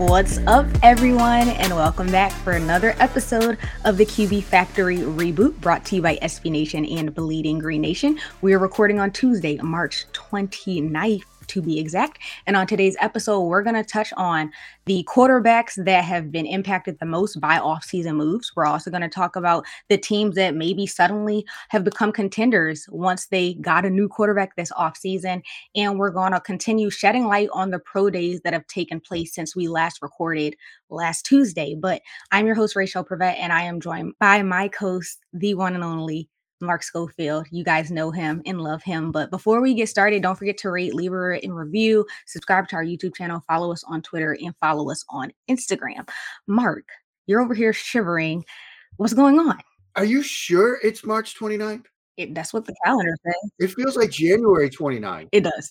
What's up, everyone, and welcome back for another episode of the QB Factory Reboot, brought to you by SB Nation and Bleeding Green Nation. We are recording on Tuesday, March 29th, to be exact. And on today's episode, we're going to touch on the quarterbacks that have been impacted the most by offseason moves. We're also going to talk about the teams that maybe suddenly have become contenders once they got a new quarterback this offseason. And we're going to continue shedding light on the pro days that have taken place since we last recorded last Tuesday. But I'm your host, Rachel Prevett, and I am joined by my co-host, the one and only Mark Schofield. You guys know him and love him. But before we get started, don't forget to rate, leave a review, subscribe to our YouTube channel, follow us on Twitter, and follow us on Instagram. Mark, you're over here shivering. What's going on? Are you sure it's March 29th? That's what the calendar says. It feels like January 29th. It does.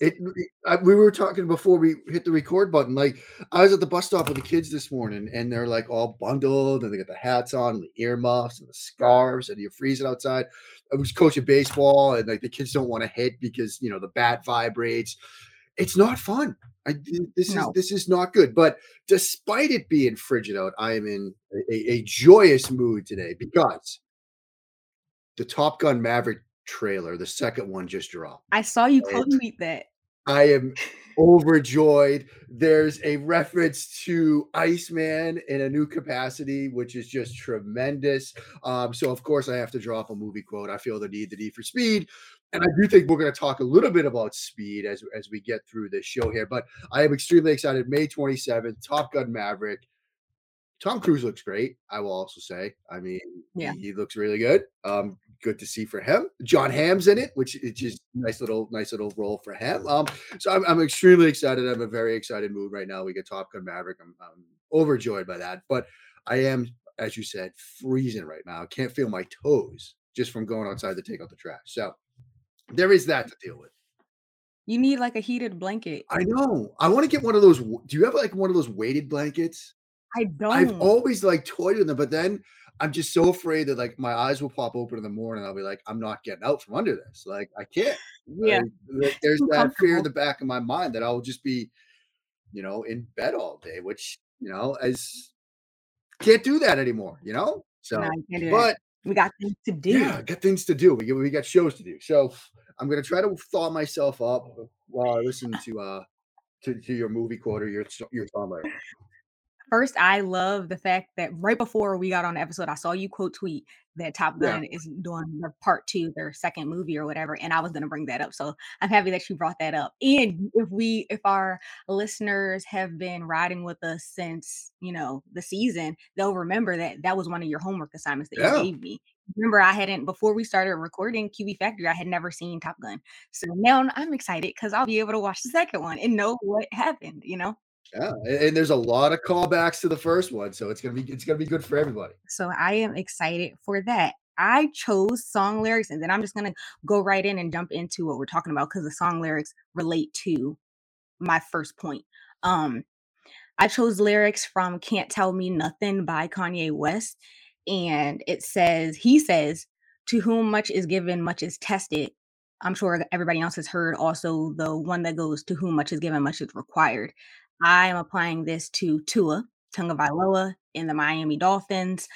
We were talking before we hit the record button. Like, I was at the bus stop with the kids this morning, and they're like all bundled, and they got the hats on, and the earmuffs, and the scarves, and you're freezing outside. I was coaching baseball, and like the kids don't want to hit because you know the bat vibrates. It's not fun. This is not good. But despite it being frigid out, I am in a joyous mood today because the Top Gun Maverick trailer, the second one, just dropped. I saw you tweet that. I am overjoyed. There's a reference to Iceman in a new capacity, which is just tremendous. So, of course, I have to drop a movie quote. I feel the need for speed. And I do think we're going to talk a little bit about speed as we get through this show here. But I am extremely excited. May 27th, Top Gun Maverick. Tom Cruise looks great, I will also say. I mean, yeah, he looks really good. Good to see for him. John Hamm's in it, which is just nice little role for him. So I'm extremely excited. I'm in a very excited mood right now. We get Top Gun Maverick. I'm overjoyed by that. But I am, as you said, freezing right now. I can't feel my toes just from going outside to take out the trash. So there is that to deal with. You need like a heated blanket. I know. I want to get one of those. Do you have like one of those weighted blankets? I don't. I've always like toyed with them, but then I'm just so afraid that like my eyes will pop open in the morning. I'll be like, I'm not getting out from under this. Like I can't. Yeah. There's that fear in the back of my mind that I'll just be, you know, in bed all day, which, you know, as can't do that anymore, you know? So, no, but we got things to do. Yeah, I got things to do. We got shows to do. So I'm going to try to thaw myself up while I listen to your movie quote or your song lyric. First, I love the fact that right before we got on the episode, I saw you quote tweet that Top Gun is doing their part 2, their second movie or whatever, and I was going to bring that up. So I'm happy that you brought that up. And if our listeners have been riding with us since, you know, the season, they'll remember that that was one of your homework assignments that you gave me. Remember, I hadn't, before we started recording QB Factory, I had never seen Top Gun. So now I'm excited because I'll be able to watch the second one and know what happened, you know? Yeah, and there's a lot of callbacks to the first one, so it's gonna be good for everybody. So I am excited for that. I chose song lyrics, and then I'm just gonna go right in and jump into what we're talking about because the song lyrics relate to my first point. I chose lyrics from "Can't Tell Me Nothing" by Kanye West, and he says, "To whom much is given, much is tested." I'm sure everybody else has heard also the one that goes, "To whom much is given, much is required." I am applying this to Tua Tagovailoa and the Miami Dolphins.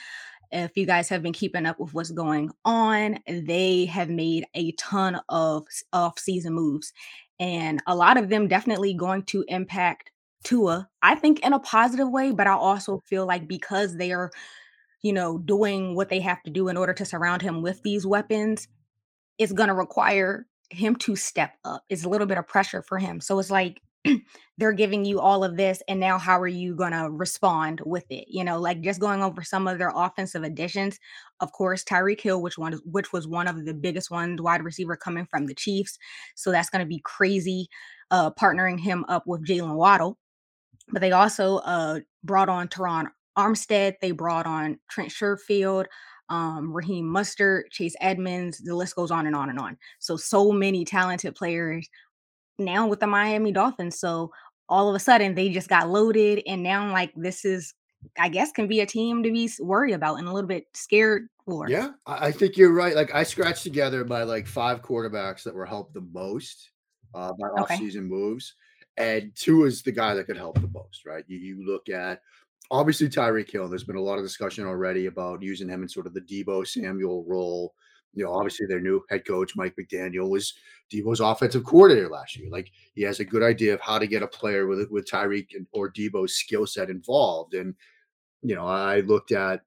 If you guys have been keeping up with what's going on, they have made a ton of off-season moves. And a lot of them definitely going to impact Tua, I think, in a positive way. But I also feel like because they are, you know, doing what they have to do in order to surround him with these weapons, it's going to require him to step up. It's a little bit of pressure for him. So it's like, they're giving you all of this, and now how are you going to respond with it? You know, like just going over some of their offensive additions. Of course, Tyreek Hill, which was one of the biggest ones, wide receiver coming from the Chiefs. So that's going to be crazy, partnering him up with Jalen Waddle. But they also brought on Teron Armstead. They brought on Trent Sherfield, Raheem Mostert, Chase Edmonds. The list goes on and on and on. So many talented players now with the Miami Dolphins. So all of a sudden they just got loaded. And now like, this is, I guess, can be a team to be worried about and a little bit scared for. Yeah, I think you're right. Like I scratched together by like 5 quarterbacks that were helped the most by offseason moves. And Tua is the guy that could help the most, right? You look at, obviously, Tyreek Hill. There's been a lot of discussion already about using him in sort of the Deebo Samuel role. You know, obviously their new head coach, Mike McDaniel, was Deebo's offensive coordinator last year. Like, he has a good idea of how to get a player with Tyreek or Deebo's skill set involved. And, you know, I looked at,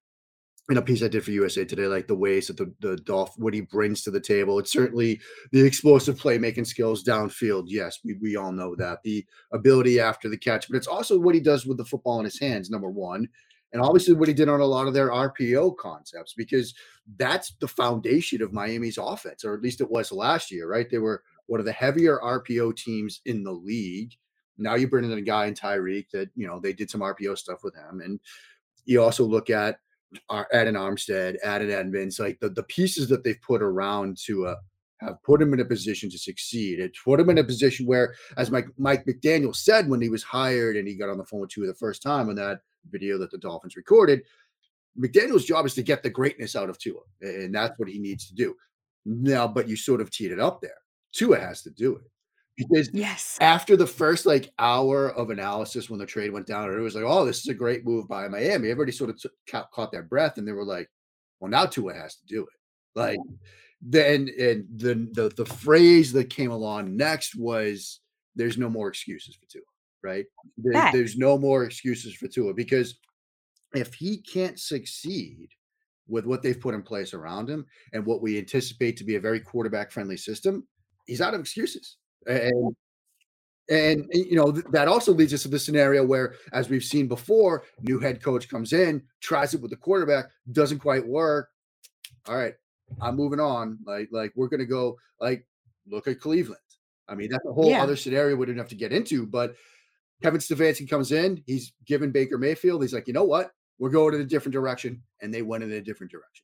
in a piece I did for USA Today, like the ways that the Dolph, what he brings to the table. It's certainly the explosive playmaking skills downfield. Yes, we all know that. The ability after the catch, but it's also what he does with the football in his hands, number one. And obviously what he did on a lot of their RPO concepts, because that's the foundation of Miami's offense, or at least it was last year, right? They were one of the heavier RPO teams in the league. Now you bring in a guy in Tyreek that, you know, they did some RPO stuff with him. And you also look at an Armstead, at an Edmonds, like the pieces that they've put around to have put him in a position to succeed. It put him in a position where, as Mike McDaniel said when he was hired and he got on the phone with Tua the first time on that video that the Dolphins recorded, McDaniel's job is to get the greatness out of Tua, and that's what he needs to do. Now, but you sort of teed it up there. Tua has to do it. Because after the first hour of analysis when the trade went down, it was like, oh, this is a great move by Miami. Everybody sort of caught their breath, and they were like, well, now Tua has to do it. Like, then and the phrase that came along next was, "There's no more excuses for Tua," right? There's no more excuses for Tua, because if he can't succeed with what they've put in place around him and what we anticipate to be a very quarterback-friendly system, he's out of excuses. And you know, that also leads us to the scenario where, as we've seen before, new head coach comes in, tries it with the quarterback, doesn't quite work. All right, I'm moving on. Like we're going to go, look at Cleveland. I mean, that's a whole other scenario we didn't have to get into, but Kevin Stefanski comes in, he's given Baker Mayfield. He's like, you know what? We're going in a different direction. And they went in a different direction.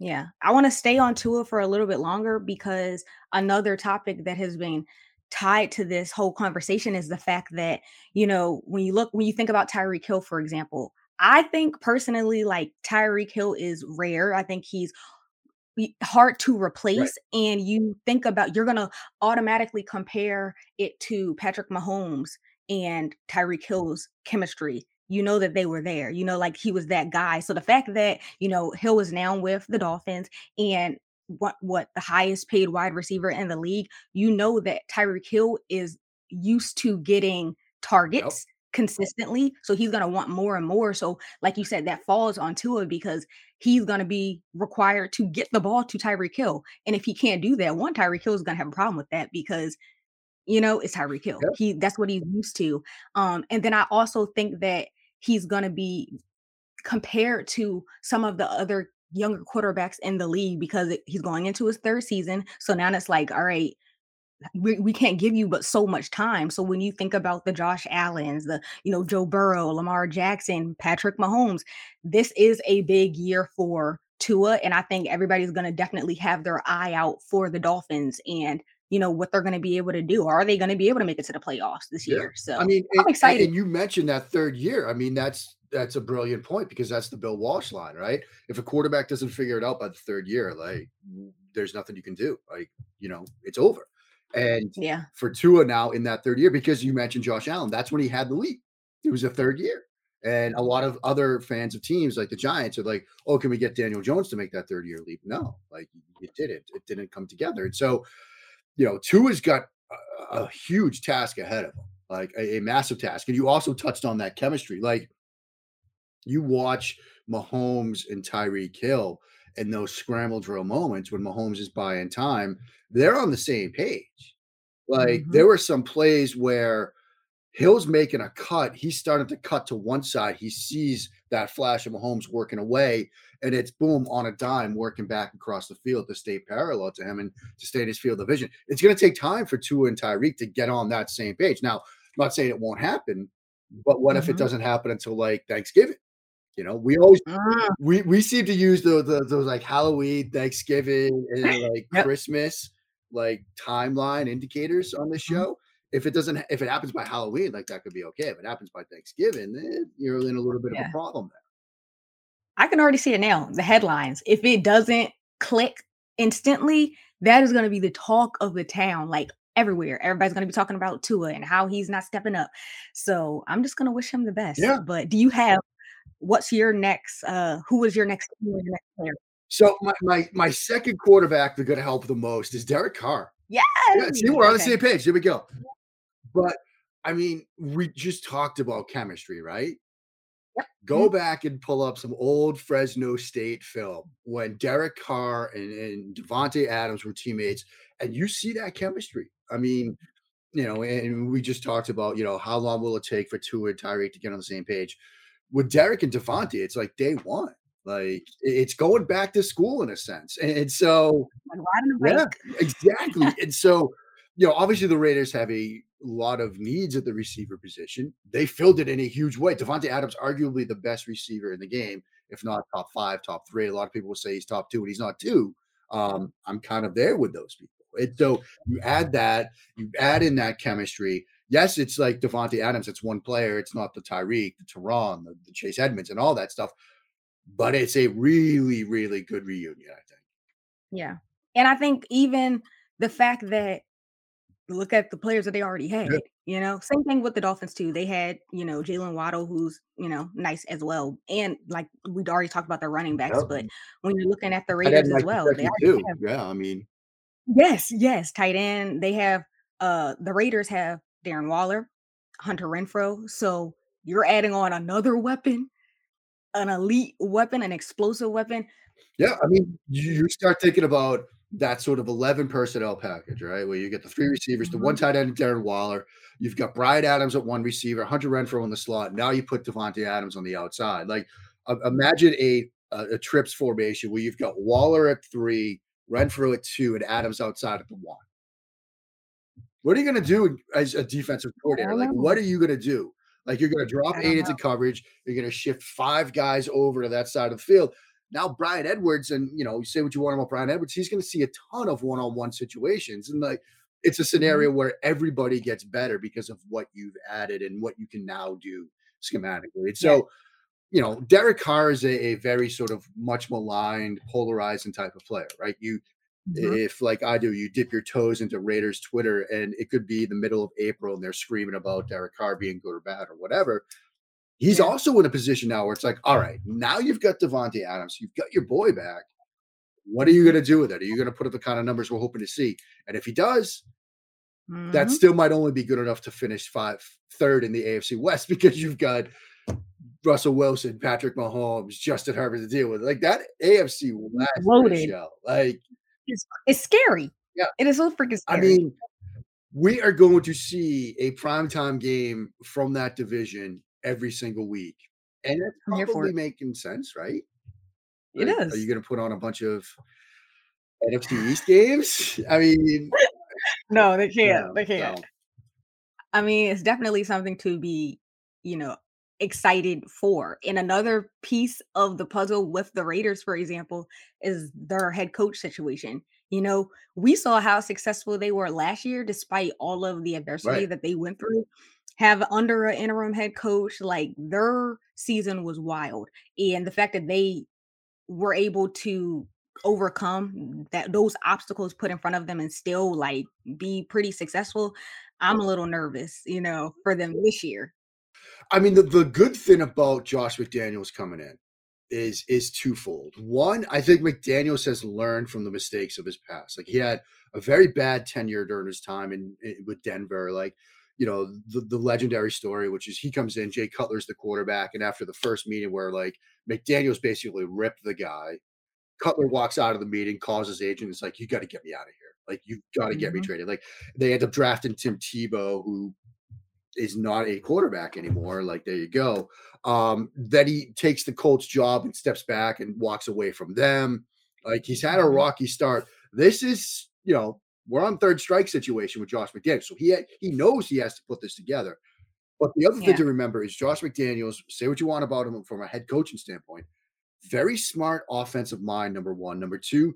Yeah, I want to stay on Tua for a little bit longer, because another topic that has been tied to this whole conversation is the fact that, you know, when you think about Tyreek Hill, for example, I think personally, Tyreek Hill is rare. I think he's hard to replace. Right. And you think about, you're going to automatically compare it to Patrick Mahomes and Tyreek Hill's chemistry. You know that they were there, you know, he was that guy. So the fact that, you know, Hill is now with the Dolphins and what the highest paid wide receiver in the league, you know that Tyreek Hill is used to getting targets consistently. So he's going to want more and more. So like you said, that falls on Tua, because he's going to be required to get the ball to Tyreek Hill. And if he can't do that, Tyreek Hill is going to have a problem with that, because you know, it's Tyreek Hill. That's what he's used to. And then I also think that he's going to be compared to some of the other younger quarterbacks in the league, because he's going into his third season. So now it's like, all right, we can't give you but so much time. So when you think about the Josh Allens, the, you know, Joe Burrow, Lamar Jackson, Patrick Mahomes, this is a big year for Tua. And I think everybody's going to definitely have their eye out for the Dolphins and, you know, what they're going to be able to do. Are they going to be able to make it to the playoffs this year? So I mean, I'm excited. And you mentioned that third year. I mean, that's a brilliant point, because that's the Bill Walsh line, right? If a quarterback doesn't figure it out by the third year, there's nothing you can do. You know, it's over. And for Tua now in that third year, because you mentioned Josh Allen, that's when he had the leap. It was a third year. And a lot of other fans of teams like the Giants are like, oh, can we get Daniel Jones to make that third year leap? No, it didn't. It didn't come together. And so, you know, Tua's got a huge task ahead of him, a massive task. And you also touched on that chemistry. You watch Mahomes and Tyreek Hill and those scramble drill moments when Mahomes is buying time, they're on the same page. There were some plays where Hill's making a cut. He's starting to cut to one side. He sees that flash of Mahomes working away, and it's boom, on a dime, working back across the field to stay parallel to him and to stay in his field of vision. It's going to take time for Tua and Tyreek to get on that same page. Now, I'm not saying it won't happen, but what if it doesn't happen until Thanksgiving? You know, we always we seem to use those Halloween, Thanksgiving, and Christmas timeline indicators on the show. If it happens by Halloween, that could be okay. If it happens by Thanksgiving, then you're in a little bit of a problem there. I can already see it now. The headlines. If it doesn't click instantly, that is going to be the talk of the town. everywhere. Everybody's going to be talking about Tua and how he's not stepping up. So I'm just going to wish him the best. Yeah. But do you have, what's your next, who is your next player? So my second quarterback that could help the most is Derek Carr. Yes. Yeah. See, we're on the same page. Here we go. But I mean, we just talked about chemistry, right? Yep. Go back and pull up some old Fresno State film when Derek Carr and Davante Adams were teammates, and you see that chemistry. I mean, you know, and we just talked about, you know, how long will it take for Tua and Tyreek to get on the same page? With Derek and Davante, it's like day one. Like, it's going back to school in a sense. And so, yeah, exactly. And so, you know, obviously the Raiders have a lot of needs at the receiver position. They filled it in a huge way. Davante Adams, arguably the best receiver in the game, if not top five, top three. A lot of people will say he's top two, and he's not two. I'm kind of there with those people. And so you add that, you add in that chemistry. Yes, it's like Davante Adams. It's one player. It's not the Tyreek, the Teron, the Chase Edmonds, and all that stuff. But it's a really, really good reunion, I think. Yeah. And I think even the fact that look at the players that they already had, you know, same thing with the Dolphins too. They had, you know, Jalen Waddle, who's, you know, nice as well. And like we'd already talked about their running backs, but when you're looking at the Raiders as well, they do. Yeah. I mean, yes. Tight end. They have, the Raiders have Darren Waller, Hunter Renfrow. So you're adding on another weapon, an elite weapon, an explosive weapon. Yeah. I mean, you start thinking about that sort of 11 personnel package, right? Where you get the three receivers, the one tight end, Darren Waller. You've got Brian Adams at one receiver, Hunter Renfrow in the slot. Now you put Davante Adams on the outside. Like, imagine a trips formation where you've got Waller at three, Renfrow at two, and Adams outside at the one. What are you going to do as a defensive coordinator? Like, what are you going to do? Like, you're going to drop eight into coverage. You're going to shift five guys over to that side of the field. Now, Brian Edwards, and, you know, you say what you want about Brian Edwards, he's going to see a ton of one-on-one situations. And, like, it's a scenario where everybody gets better because of what you've added and what you can now do schematically. And so, you know, Derek Carr is a very sort of much maligned, polarizing type of player, right? You, if, like I do, you dip your toes into Raiders Twitter, and it could be the middle of April, and they're screaming about Derek Carr being good or bad or whatever. He's also in a position now where it's like, all right, now you've got Davante Adams. You've got your boy back. What are you going to do with it? Are you going to put up the kind of numbers we're hoping to see? And if he does, that still might only be good enough to finish third in the AFC West because you've got Russell Wilson, Patrick Mahomes, Justin Herbert to deal with. Like, that AFC West show. Like, it's scary. Yeah. It is so freaking scary. I mean, we are going to see a primetime game from that division every single week. And it's probably making sense, right? It is. Are you going to put on a bunch of NFC East games? I mean, no, they can't. They can't. No. I mean, it's definitely something to be, you know, excited for. And another piece of the puzzle with the Raiders, for example, is their head coach situation. You know, we saw how successful they were last year, despite all of the adversity that they went through. Have under an interim head coach, like, their season was wild. And the fact that they were able to overcome that, those obstacles put in front of them, and still, like, be pretty successful, I'm a little nervous, you know, for them this year. I mean, the good thing about Josh McDaniels coming in is twofold. One, I think McDaniels has learned from the mistakes of his past. Like, he had a very bad tenure during his time with Denver. Like, you know, the legendary story, which is he comes in, Jay Cutler's the quarterback, and after the first meeting where, like, McDaniels basically ripped the guy, Cutler walks out of the meeting, calls his agent, it's like, you got to get me out of here. Like, you got to get me traded. Like, they end up drafting Tim Tebow, who is not a quarterback anymore. Like, there you go. Then he takes the Colts job and steps back and walks away from them. Like, he's had a rocky start. This is, you know, we're on third strike situation with Josh McDaniels. So he knows he has to put this together. But the other thing to remember is Josh McDaniels, say what you want about him from a head coaching standpoint, very smart offensive mind, number one. Number two,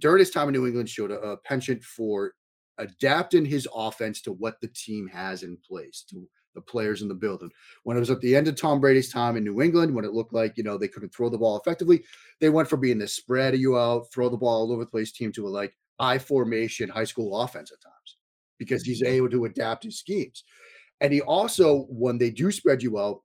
during his time in New England, showed a penchant for adapting his offense to what the team has in place, to the players in the building. When it was at the end of Tom Brady's time in New England, when it looked like, you know, they couldn't throw the ball effectively, they went from being this spread you out, throw the ball all over the place team to a, like, I formation high school offense at times. because he's able to adapt his schemes. And he also, when they do spread you out,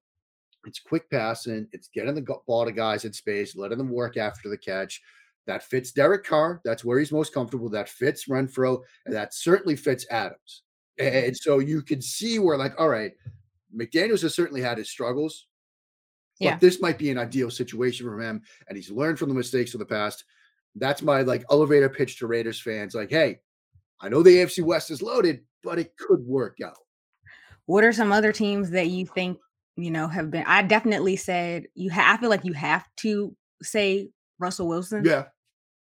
it's quick passing. It's getting the ball to guys in space, letting them work after the catch. That fits Derek Carr. That's where he's most comfortable. That fits Renfrow. And that certainly fits Adams. And so you can see where, like, all right, McDaniels has certainly had his struggles. Yeah. But this might be an ideal situation for him. And he's learned from the mistakes of the past. That's my, like, elevator pitch to Raiders fans. Like, hey, I know the AFC West is loaded, but it could work out. What are some other teams that you think, you know, have been? I definitely said I feel like you have to say Russell Wilson. Yeah.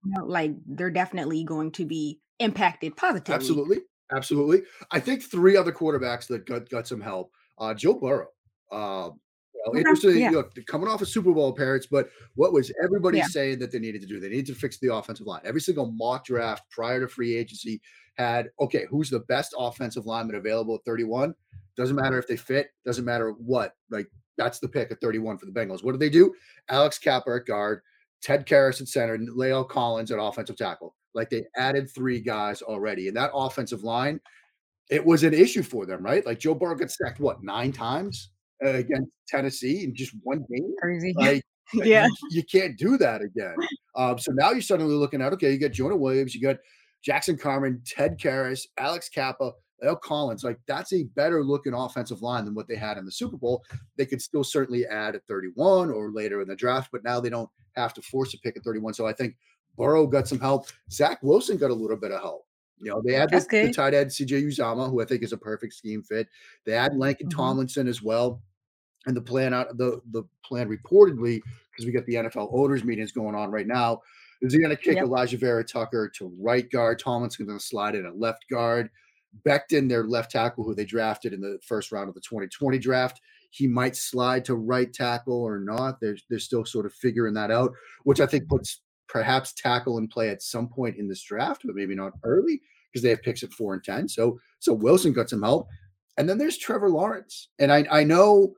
You know, like, they're definitely going to be impacted positively. Absolutely. I think three other quarterbacks that got some help. Joe Burrow. Interesting. Yeah. Look, coming off of Super Bowl appearance, but what was everybody saying that they needed to do? They needed to fix the offensive line. Every single mock draft prior to free agency had, okay, who's the best offensive lineman available at 31? Doesn't matter if they fit. Doesn't matter what. Like, that's the pick at 31 for the Bengals. What did they do? Alex Kappa at guard, Ted Karras at center, and La'el Collins at offensive tackle. Like, they added three guys already. And that offensive line, it was an issue for them, right? Like, Joe Burrow got sacked, what, 9 times? Against Tennessee in just one game. Crazy. You can't do that again. So now you're suddenly looking at, okay, you got Jonah Williams, you got Jackson Carman, Ted Karras, Alex Kappa, La'el Collins. Like, that's a better looking offensive line than what they had in the Super Bowl. They could still certainly add at 31 or later in the draft, but now they don't have to force a pick at 31. So I think Burrow got some help. Zach Wilson got a little bit of help. You know, they had the tight end CJ Uzama, who I think is a perfect scheme fit. They had Lankin Tomlinson as well. And the plan reportedly, because we got the NFL owners meetings going on right now, is they're going to kick Elijah Vera Tucker to right guard. Tomlinson's going to slide in at left guard. Becton, their left tackle, who they drafted in the first round of the 2020 draft, he might slide to right tackle or not. They're still sort of figuring that out, which I think puts perhaps tackle in play at some point in this draft, but maybe not early because they have picks at 4 and 10. So Wilson got some help, and then there's Trevor Lawrence, and I know.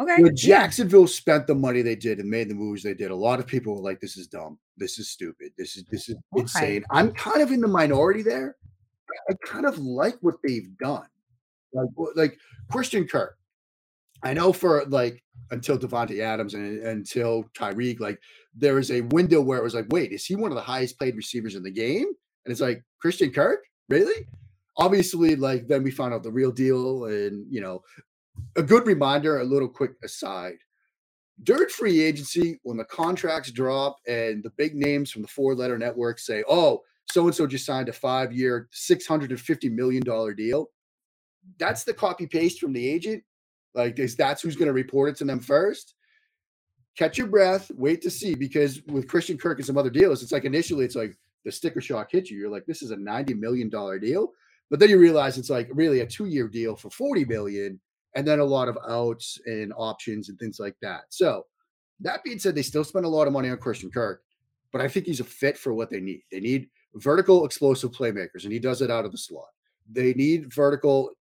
Okay. When Jacksonville spent the money they did and made the moves they did, a lot of people were like, "This is dumb. This is stupid. This is insane." I'm kind of in the minority there. I kind of like what they've done, like Christian Kirk. I know for like until Davante Adams and until Tyreek, like there was a window where it was like, "Wait, is he one of the highest paid receivers in the game?" And it's like Christian Kirk, really? Obviously, like then we found out the real deal, and you know. A good reminder, a little quick aside. During free agency, when the contracts drop and the big names from the four-letter network say, oh, so-and-so just signed a 5-year, $650 million deal, that's the copy-paste from the agent. Like, that's who's going to report it to them first. Catch your breath, wait to see, because with Christian Kirk and some other deals, it's like initially it's like the sticker shock hits you. You're like, this is a $90 million deal. But then you realize it's like really a 2-year deal for $40 million. And then a lot of outs and options and things like that. So that being said, they still spend a lot of money on Christian Kirk, but I think he's a fit for what they need. They need vertical explosive playmakers, and he does it out of the slot. They need a vertical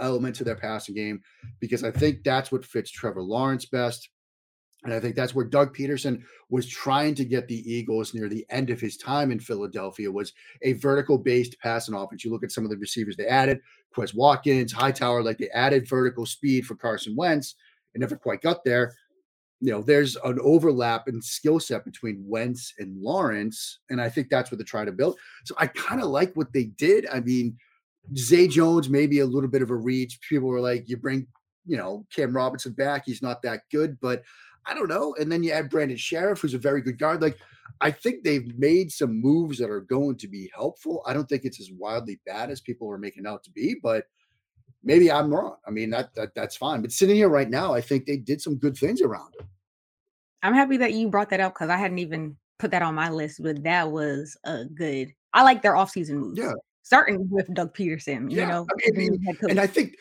element to their passing game because I think that's what fits Trevor Lawrence best. And I think that's where Doug Peterson was trying to get the Eagles near the end of his time in Philadelphia was a vertical-based passing offense. You look at some of the receivers they added, Quez Watkins, Hightower, like they added vertical speed for Carson Wentz and never quite got there. You know, there's an overlap in skill set between Wentz and Lawrence, and I think that's what they're trying to build. So I kind of like what they did. I mean, Zay Jones maybe a little bit of a reach. People were like, you bring, you know, Cam Robinson back. He's not that good, but – I don't know. And then you add Brandon Sheriff, who's a very good guard. Like, I think they've made some moves that are going to be helpful. I don't think it's as wildly bad as people are making out to be, but maybe I'm wrong. I mean, that's fine. But sitting here right now, I think they did some good things around it. I'm happy that you brought that up because I hadn't even put that on my list, but that was a good – I like their offseason moves. Yeah. Starting with Doug Peterson, you know. I mean, and I think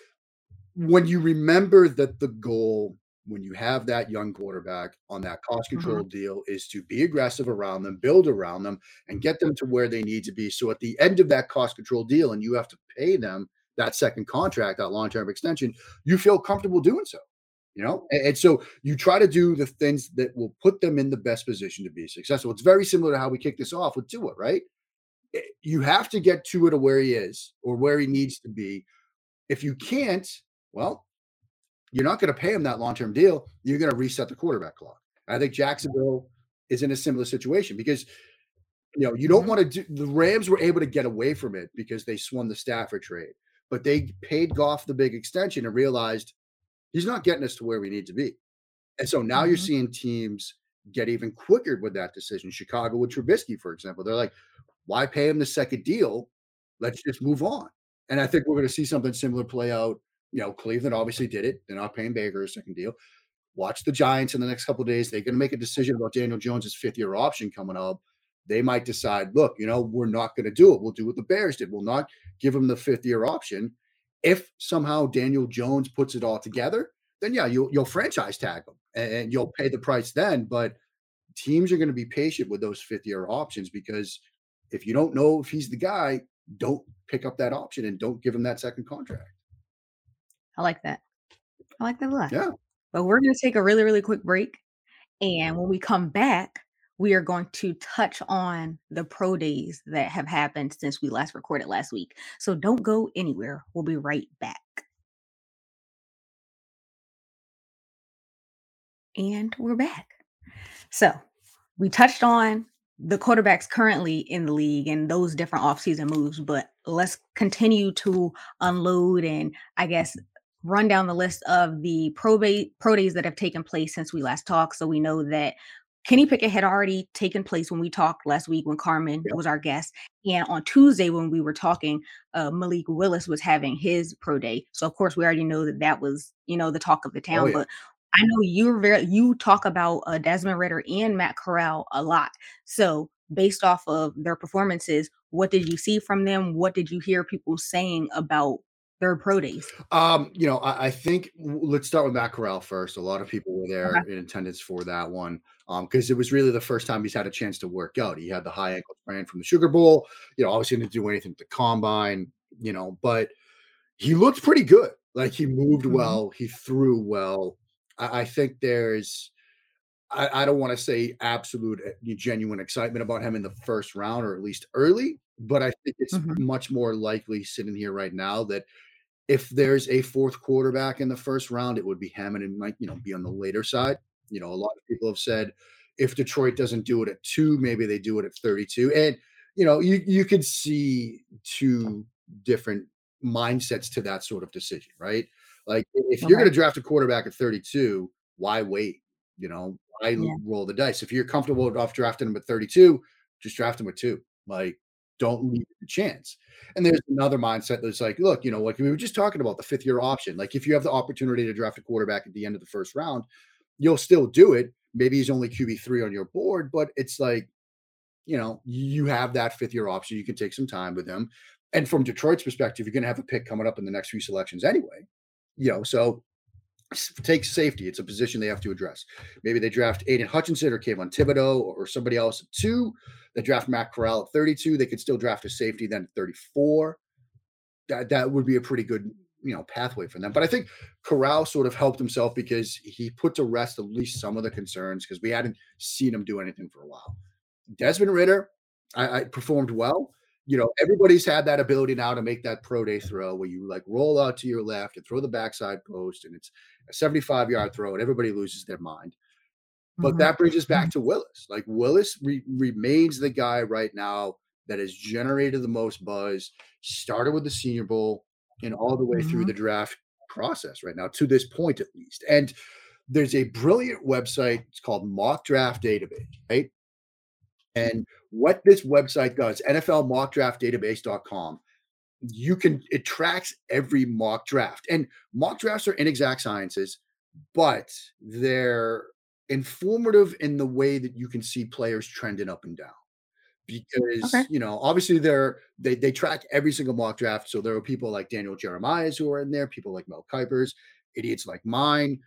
when you remember that the goal – when you have that young quarterback on that cost control deal is to be aggressive around them, build around them, and get them to where they need to be. So at the end of that cost control deal, and you have to pay them that second contract, that long-term extension, you feel comfortable doing so, you know? And so you try to do the things that will put them in the best position to be successful. It's very similar to how we kick this off with Tua, right? you have to get Tua to where he is or where he needs to be. If you can't, well, you're not going to pay him that long-term deal. You're going to reset the quarterback clock. I think Jacksonville is in a similar situation because, you know, you don't want to do – the Rams were able to get away from it because they swung the Stafford trade. But they paid Goff the big extension and realized he's not getting us to where we need to be. And so now you're seeing teams get even quicker with that decision. Chicago with Trubisky, for example. They're like, why pay him the second deal? Let's just move on. And I think we're going to see something similar play out. You know, Cleveland obviously did it. They're not paying Baker a second deal. Watch the Giants in the next couple of days. They're going to make a decision about Daniel Jones's fifth-year option coming up. They might decide, look, you know, we're not going to do it. We'll do what the Bears did. We'll not give him the fifth-year option. If somehow Daniel Jones puts it all together, then, yeah, you'll franchise tag him and you'll pay the price then. But teams are going to be patient with those fifth-year options because if you don't know if he's the guy, don't pick up that option and don't give him that second contract. I like that. I like that a lot. Yeah. But we're going to take a really, really quick break. And when we come back, we are going to touch on the pro days that have happened since we last recorded last week. So don't go anywhere. We'll be right back. And we're back. So we touched on the quarterbacks currently in the league and those different offseason moves, but let's continue to unload and I guess run down the list of the pro days that have taken place since we last talked. So we know that Kenny Pickett had already taken place when we talked last week when Carmen was our guest. And on Tuesday when we were talking, Malik Willis was having his pro day. So of course we already know that that was, you know, the talk of the town, but I know you talk about Desmond Ridder and Matt Corral a lot. So based off of their performances, what did you see from them? What did you hear people saying about their pro days? You know, I think let's start with Matt Corral first. A lot of people were there in attendance for that one because it was really the first time he's had a chance to work out. He had the high ankle sprain from the Sugar Bowl. You know, obviously didn't do anything at the combine. You know, but he looked pretty good. Like he moved well, he threw well. I think there's, I don't want to say absolute genuine excitement about him in the first round or at least early, but I think it's much more likely sitting here right now that if there's a fourth quarterback in the first round, it would be him, and it might, you know, be on the later side. You know, a lot of people have said if Detroit doesn't do it at 2, maybe they do it at 32. And, you know, you could see two different mindsets to that sort of decision, right? Like, if you're going to draft a quarterback at 32, why wait? You know, why roll the dice? If you're comfortable off drafting him at 32, just draft him at 2. Like, don't leave the chance. And there's another mindset that's like, look, you know, like we were just talking about the fifth-year option. Like, if you have the opportunity to draft a quarterback at the end of the first round, you'll still do it. Maybe he's only QB3 on your board, but it's like, you know, you have that fifth-year option. You can take some time with him. And from Detroit's perspective, you're going to have a pick coming up in the next few selections anyway. You know, so take safety. It's a position they have to address. Maybe they draft Aiden Hutchinson or Kayvon Thibodeau or somebody else at 2. They draft Matt Corral at 32. They could still draft a safety then at 34. That would be a pretty good, you know, pathway for them. But I think Corral sort of helped himself because he put to rest at least some of the concerns because we hadn't seen him do anything for a while. Desmond Ridder, I performed well. You know, everybody's had that ability now to make that pro day throw where you like roll out to your left and throw the backside post and it's a 75-yard throw and everybody loses their mind. But that brings us back to Willis. Like Willis remains the guy right now that has generated the most buzz, started with the Senior Bowl and all the way through the draft process right now to this point at least. And there's a brilliant website. It's called Mock Draft Database, right? And what this website does, NFLmockdraftdatabase.com, it tracks every mock draft. And mock drafts are inexact sciences, but they're informative in the way that you can see players trending up and down. Because, you know, obviously they track every single mock draft. So there are people like Daniel Jeremiah's who are in there, people like Mel Kiper's, idiots like mine.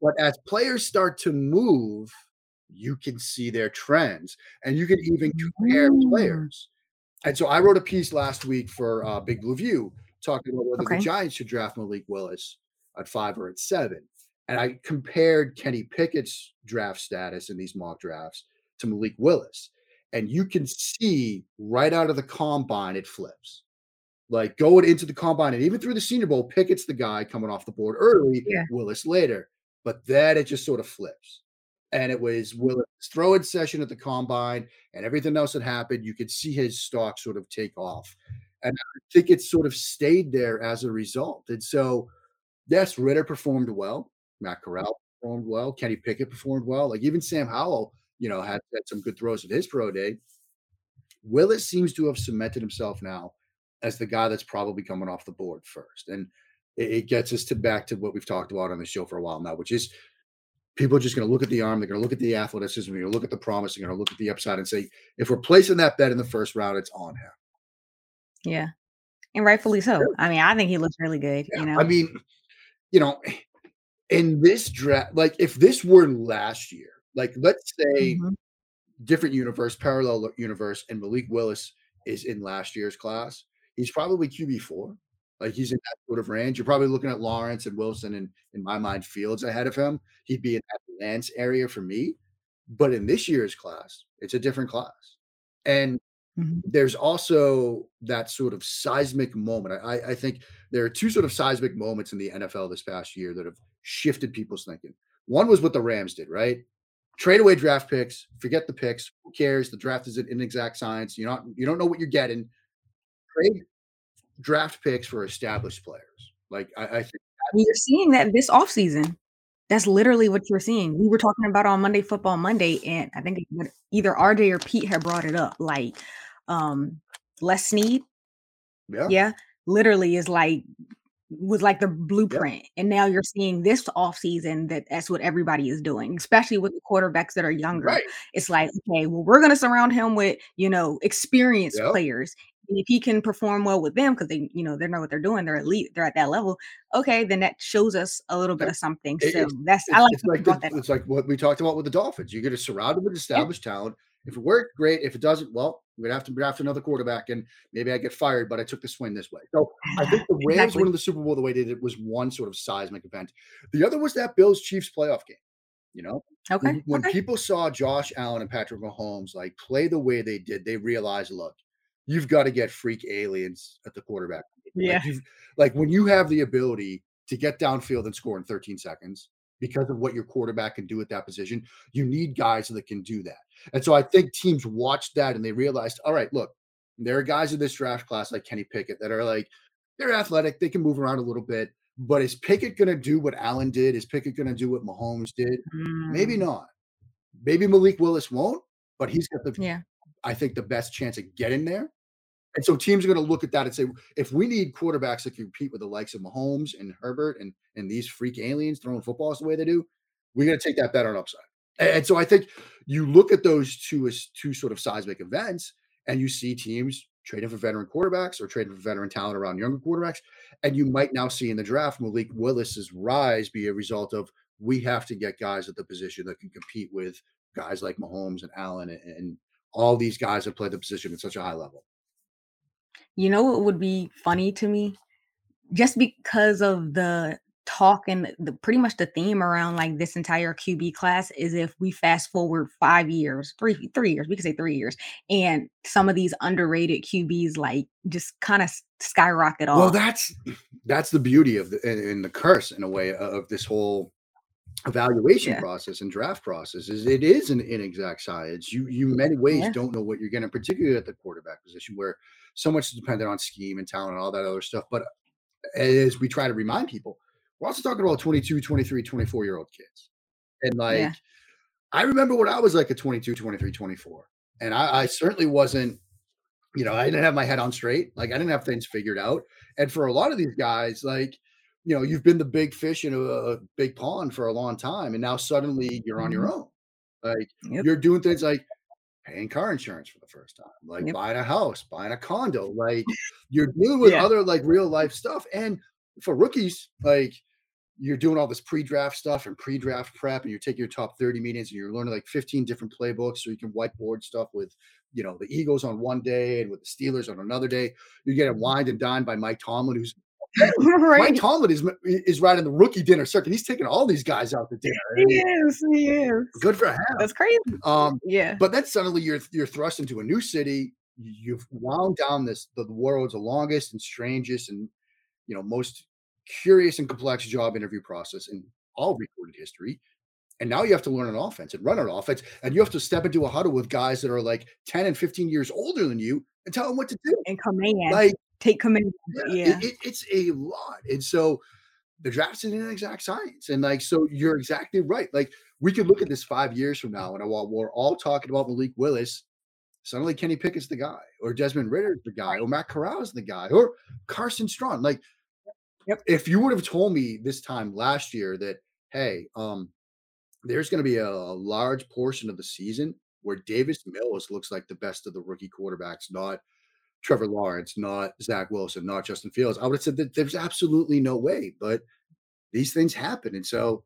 But as players start to move, you can see their trends and you can even compare players. And so I wrote a piece last week for Big Blue View talking about whether the Giants should draft Malik Willis at 5 or at 7. And I compared Kenny Pickett's draft status in these mock drafts to Malik Willis. And you can see right out of the combine, it flips. Like going into the combine and even through the Senior Bowl, Pickett's the guy coming off the board early, Willis later. But then it just sort of flips. And it was Willis' throw-in session at the combine and everything else that happened. You could see his stock sort of take off. And I think it sort of stayed there as a result. And so, yes, Ritter performed well. Matt Corral performed well. Kenny Pickett performed well. Like even Sam Howell, you know, had some good throws at his pro day. Willis seems to have cemented himself now as the guy that's probably coming off the board first. And it gets us to back to what we've talked about on the show for a while now, which is people are just going to look at the arm. They're going to look at the athleticism. They're going to look at the promise. They're going to look at the upside and say, if we're placing that bet in the first round, it's on him. Yeah. And rightfully so. I mean, I think he looks really good. Yeah. You know, I mean, you know, in this draft, like if this were last year, like let's say different universe, parallel universe, and Malik Willis is in last year's class. He's probably QB4. Like he's in that sort of range. You're probably looking at Lawrence and Wilson and, in my mind, Fields ahead of him. He'd be in that Lance area for me. But in this year's class, it's a different class. And there's also that sort of seismic moment. I think there are two sort of seismic moments in the NFL this past year that have shifted people's thinking. One was what the Rams did, right? Trade away draft picks, forget the picks. Who cares? The draft is an inexact science. You don't know what you're getting. Trade draft picks for established players. Like I think we're seeing that this offseason. That's literally what you're seeing. We were talking about on Monday Football Monday, and I think either RJ or Pete had brought it up. Like Les Snead. Yeah. Literally was like the blueprint. Yeah. And now you're seeing this offseason that's what everybody is doing, especially with the quarterbacks that are younger. Right. It's like, okay, well, we're gonna surround him with, experienced players. And if he can perform well with them, because they know what they're doing, they're elite, they're at that level. Okay, then that shows us a little bit of something. So it's like what we talked about with the Dolphins. You're going to surround them with established talent. If it worked, great. If it doesn't, well, we're going to have to draft another quarterback, and maybe I get fired. But I took the swing this way. So I think the Rams winning the Super Bowl the way they did was one sort of seismic event. The other was that Bills Chiefs playoff game. When people saw Josh Allen and Patrick Mahomes play the way they did, they realized, look. You've got to get freak aliens at the quarterback. When you have the ability to get downfield and score in 13 seconds because of what your quarterback can do at that position, you need guys that can do that. And so I think teams watched that and they realized, all right, look, there are guys in this draft class like Kenny Pickett that are they're athletic. They can move around a little bit. But is Pickett going to do what Allen did? Is Pickett going to do what Mahomes did? Maybe not. Maybe Malik Willis won't, but he's got the best chance of getting there. And so teams are going to look at that and say, if we need quarterbacks that can compete with the likes of Mahomes and Herbert and these freak aliens throwing footballs the way they do, we're going to take that bet on upside. And so I think you look at those two as two sort of seismic events, and you see teams trading for veteran quarterbacks or trading for veteran talent around younger quarterbacks. And you might now see in the draft Malik Willis's rise be a result of we have to get guys at the position that can compete with guys like Mahomes and Allen and all these guys that play the position at such a high level. You know what would be funny to me? Just because of the talk and the pretty much the theme around this entire QB class is if we fast forward 5 years, three years, we could say 3 years, and some of these underrated QBs just kind of skyrocket off. Well, that's the beauty of and the curse in a way of this whole evaluation process and draft process is it is an inexact science. You many ways don't know what you're getting, particularly at the quarterback position where so much is dependent on scheme and talent and all that other stuff. But as we try to remind people, we're also talking about 22, 23, 24-year-old kids. And I remember what I was at 22, 23, 24. And I certainly wasn't, I didn't have my head on straight. I didn't have things figured out. And for a lot of these guys, you've been the big fish in a big pond for a long time. And now suddenly you're on your own. You're doing things paying car insurance for the first time, buying a house, buying a condo, you're dealing with other real life stuff. And for rookies, you're doing all this pre-draft stuff and pre-draft prep, and you're taking your top 30 meetings and you're learning 15 different playbooks so you can whiteboard stuff with, the Eagles on one day and with the Steelers on another day. You're getting wined and dined by Mike Tomlin, who's Right. Mike Tomlin is riding the rookie dinner circuit. He's taking all these guys out to dinner. He is. Good for him. That's crazy. Yeah. But then suddenly you're thrust into a new city. You've wound down the world's longest and strangest and most curious and complex job interview process in all recorded history. And now you have to learn an offense and run an offense, and you have to step into a huddle with guys that are like 10 and 15 years older than you and tell them what to do. And command. Take command. Yeah. It's a lot. And so the draft is an exact science. And so you're exactly right. We could look at this 5 years from now, and while we're all talking about Malik Willis, suddenly Kenny Pickett's the guy, or Desmond Ritter's the guy, or Matt Corral's the guy, or Carson Strong. If you would have told me this time last year that, hey, there's going to be a large portion of the season where Davis Mills looks like the best of the rookie quarterbacks, not Trevor Lawrence, not Zach Wilson, not Justin Fields, I would have said that there's absolutely no way, but these things happen. And so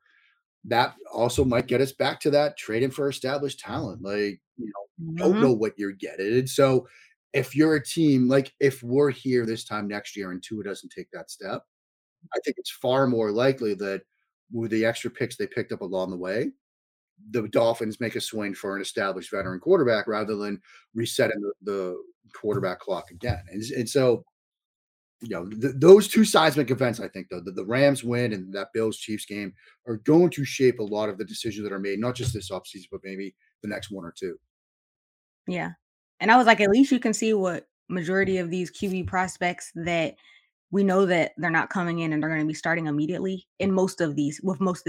that also might get us back to that trading for established talent. Don't know what you're getting. And so if you're a team, if we're here this time next year and Tua doesn't take that step, I think it's far more likely that with the extra picks they picked up along the way, the Dolphins make a swing for an established veteran quarterback rather than resetting the quarterback clock again. And so, those two seismic events, I think, though, the Rams win and that Bills-Chiefs game are going to shape a lot of the decisions that are made, not just this offseason, but maybe the next one or two. Yeah. And I was like, at least you can see what majority of these QB prospects that we know that they're not coming in and they're going to be starting immediately with most of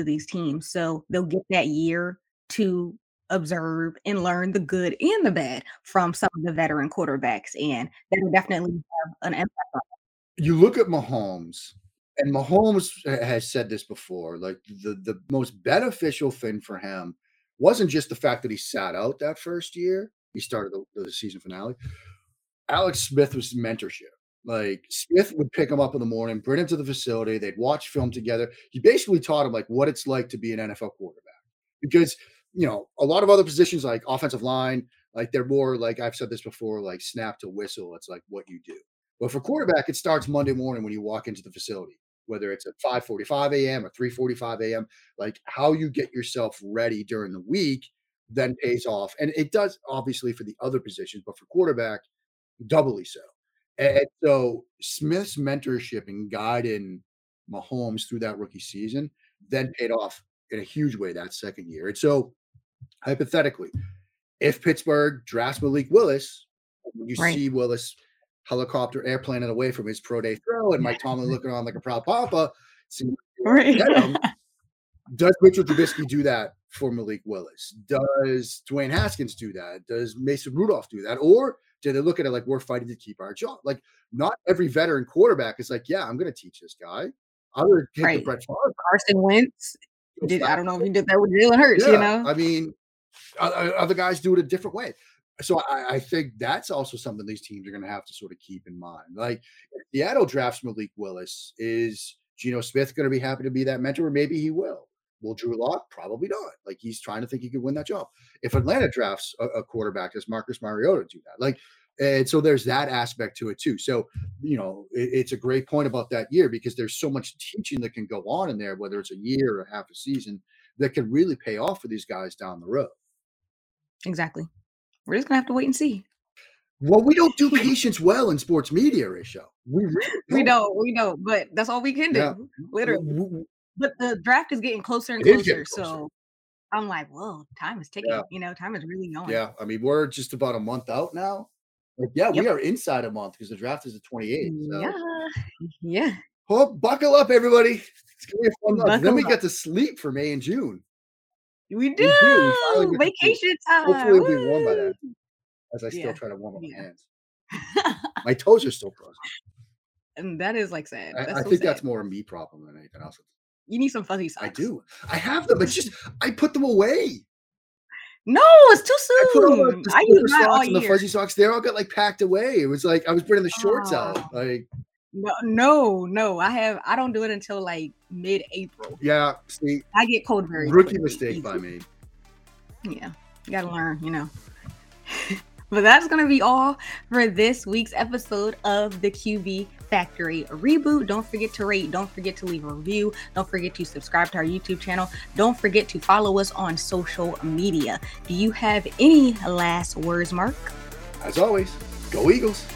these teams. So they'll get that year to observe and learn the good and the bad from some of the veteran quarterbacks. And that'll definitely have an impact on them. You look at Mahomes, and Mahomes has said this before, the most beneficial thing for him wasn't just the fact that he sat out that first year. He started the season finale. Alex Smith was mentorship. Smith would pick him up in the morning, bring him to the facility. They'd watch film together. He basically taught him what it's like to be an NFL quarterback, because, a lot of other positions like offensive line, they're more I've said this before, snap to whistle. It's what you do. But for quarterback, it starts Monday morning when you walk into the facility, whether it's at 5:45 a.m. or 3:45 a.m., how you get yourself ready during the week then pays off. And it does obviously for the other positions, but for quarterback, doubly so. And so Smith's mentorship and guiding Mahomes through that rookie season then paid off in a huge way that second year. And so hypothetically, if Pittsburgh drafts Malik Willis, you see Willis helicopter airplaning away from his pro day throw and Mike Tomlin looking on like a proud papa. Does Mitchell Trubisky do that for Malik Willis? Does Dwayne Haskins do that? Does Mason Rudolph do that? Or do they look at it we're fighting to keep our job? Not every veteran quarterback is I'm going to teach this guy. I'm going to take the Brett Favre. Carson Wentz. I don't know if he did that with Jalen Hurts, I mean, other guys do it a different way. So I think that's also something these teams are going to have to sort of keep in mind. If Seattle drafts Malik Willis, is Geno Smith going to be happy to be that mentor? Maybe he will. Will Drew Lock? Probably not. He's trying to think he could win that job. If Atlanta drafts a quarterback, does Marcus Mariota do that? And so there's that aspect to it too. So, it's a great point about that year, because there's so much teaching that can go on in there, whether it's a year or half a season, that can really pay off for these guys down the road. Exactly. We're just going to have to wait and see. Well, we don't do patience well in sports media, Rachel. We don't, but that's all we can do, literally. But the draft is getting closer and closer. So I'm like, whoa, time is ticking. Time is really going. Yeah. I mean, we're just about a month out now. We are inside a month because the draft is the 28th. So. Yeah. Oh, buckle up, everybody. It's going to be a fun month. Then we get to sleep for May and June. We do. We vacation time. Hopefully it'll be warm by then. As I still try to warm up my hands. My toes are still frozen. And that is sad. I think that's more a me problem than anything else. You need some fuzzy socks. I do. I have them. It's just I put them away. No, it's too soon. I put them the use socks all and the fuzzy socks. They all got packed away. It was I was bringing the shorts out. No. I don't do it until mid-April. Yeah. See, I get cold very rookie quickly. Mistake by me. Yeah, you gotta learn. But that's gonna be all for this week's episode of the QB Factory Reboot. Don't forget to rate. Don't forget to leave a review. Don't forget to subscribe to our YouTube channel. Don't forget to follow us on social media. Do you have any last words, Mark? As always, go Eagles.